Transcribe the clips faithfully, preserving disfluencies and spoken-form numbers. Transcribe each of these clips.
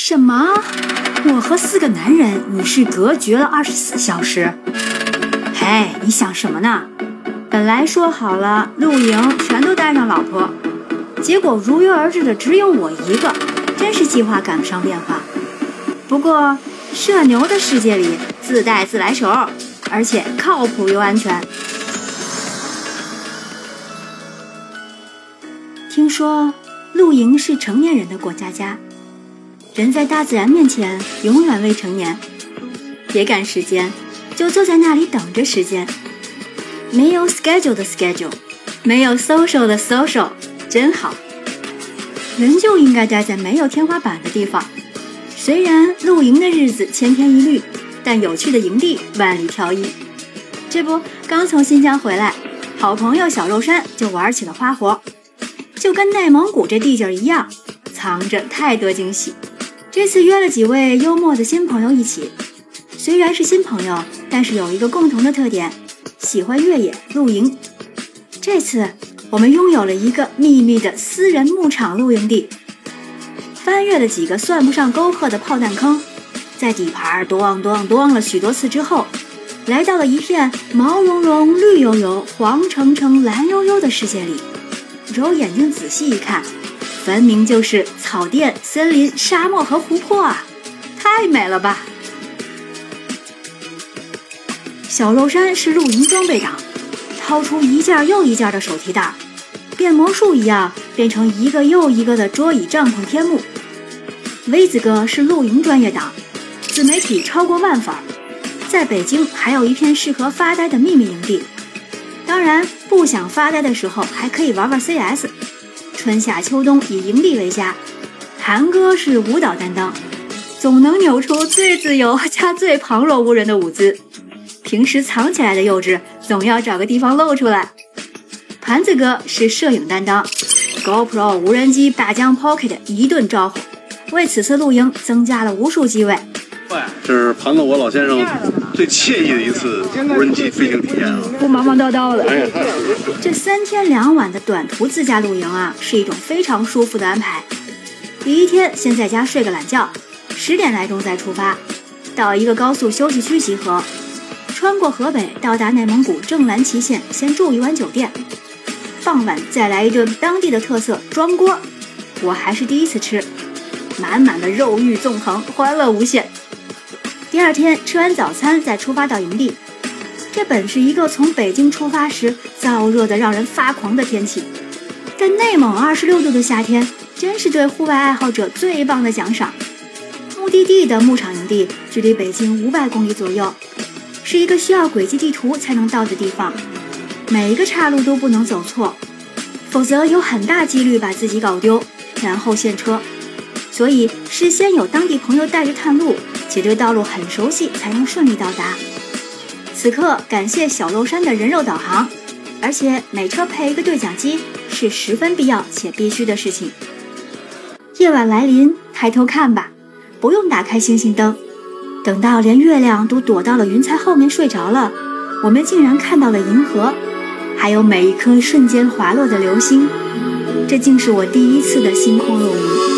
什么？我和四个男人与世隔绝了二十四小时？嘿，你想什么呢？本来说好了露营全都带上老婆，结果如约而至的只有我一个，真是计划赶不上变化。不过社牛的世界里，自带自来熟，而且靠谱又安全。听说露营是成年人的过家家，人在大自然面前永远未成年，别赶时间，就坐在那里等着时间。没有 schedule 的 schedule， 没有 social 的 social， 真好。人就应该待在没有天花板的地方。虽然露营的日子千篇一律，但有趣的营地万里挑一。这不，刚从新疆回来，好朋友小肉山就玩起了花活，就跟内蒙古这地界一样，藏着太多惊喜。这次约了几位幽默的新朋友一起，虽然是新朋友，但是有一个共同的特点，喜欢越野露营。这次我们拥有了一个秘密的私人牧场露营地，翻越了几个算不上沟壑的炮弹坑，在底盘咚咚咚咚了许多次之后，来到了一片毛茸茸、绿油油、黄澄澄、蓝悠悠的世界里。揉眼睛仔细一看，分明就是草甸、森林、沙漠和湖泊啊，太美了吧！小肉山是露营装备党，掏出一件又一件的手提袋，变魔术一样变成一个又一个的桌椅帐篷天幕。威子哥是露营专业党，自媒体超过万粉，在北京还有一片适合发呆的秘密营地。当然不想发呆的时候还可以玩玩 C S， 春夏秋冬以营地为家。韩哥是舞蹈担当，总能扭出最自由加最旁若无人的舞姿，平时藏起来的幼稚总要找个地方露出来。盘子哥是摄影担当， GoPro 无人机大疆 Pocket 一顿招呼，为此次露营增加了无数机位。这是盘子我老先生最惬意的一次无人机飞行体验了，不忙忙叨叨的。哎、这三天两晚的短途自驾露营啊，是一种非常舒服的安排。第一天先在家睡个懒觉，十点来钟再出发，到一个高速休息区集合，穿过河北到达内蒙古正蓝旗县，先住一晚酒店。傍晚再来一顿当地的特色庄锅，我还是第一次吃，满满的肉欲纵横，欢乐无限。第二天吃完早餐再出发到营地，这本是一个从北京出发时燥热的让人发狂的天气，但内蒙二十六度的夏天真是对户外爱好者最棒的奖赏。目的地的牧场营地距离北京五百公里左右，是一个需要轨迹地图才能到的地方，每一个岔路都不能走错，否则有很大几率把自己搞丢，然后陷车。所以事先有当地朋友带着探路，且对道路很熟悉，才能顺利到达。此刻感谢小肉山的人肉导航，而且每车配一个对讲机是十分必要且必须的事情。夜晚来临，抬头看吧，不用打开星星灯。等到连月亮都躲到了云彩后面睡着了，我们竟然看到了银河，还有每一颗瞬间滑落的流星，这竟是我第一次的星空露营。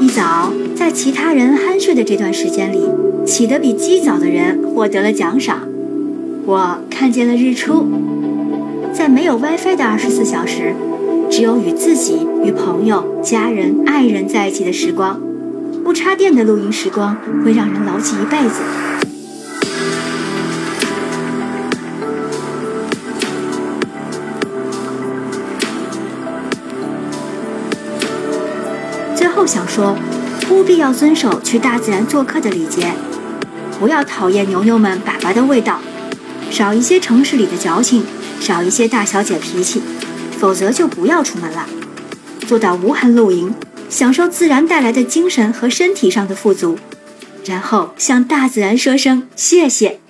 一早，在其他人酣睡的这段时间里，起得比鸡早的人获得了奖赏，我看见了日出。在没有 wifi 的二十四小时，只有与自己、与朋友、家人、爱人在一起的时光，不插电的露营时光会让人牢记一辈子。最后想说，务必要遵守去大自然做客的礼节，不要讨厌牛牛们粑粑的味道，少一些城市里的矫情，少一些大小姐脾气，否则就不要出门了。做到无痕露营，享受自然带来的精神和身体上的富足，然后向大自然说声谢谢。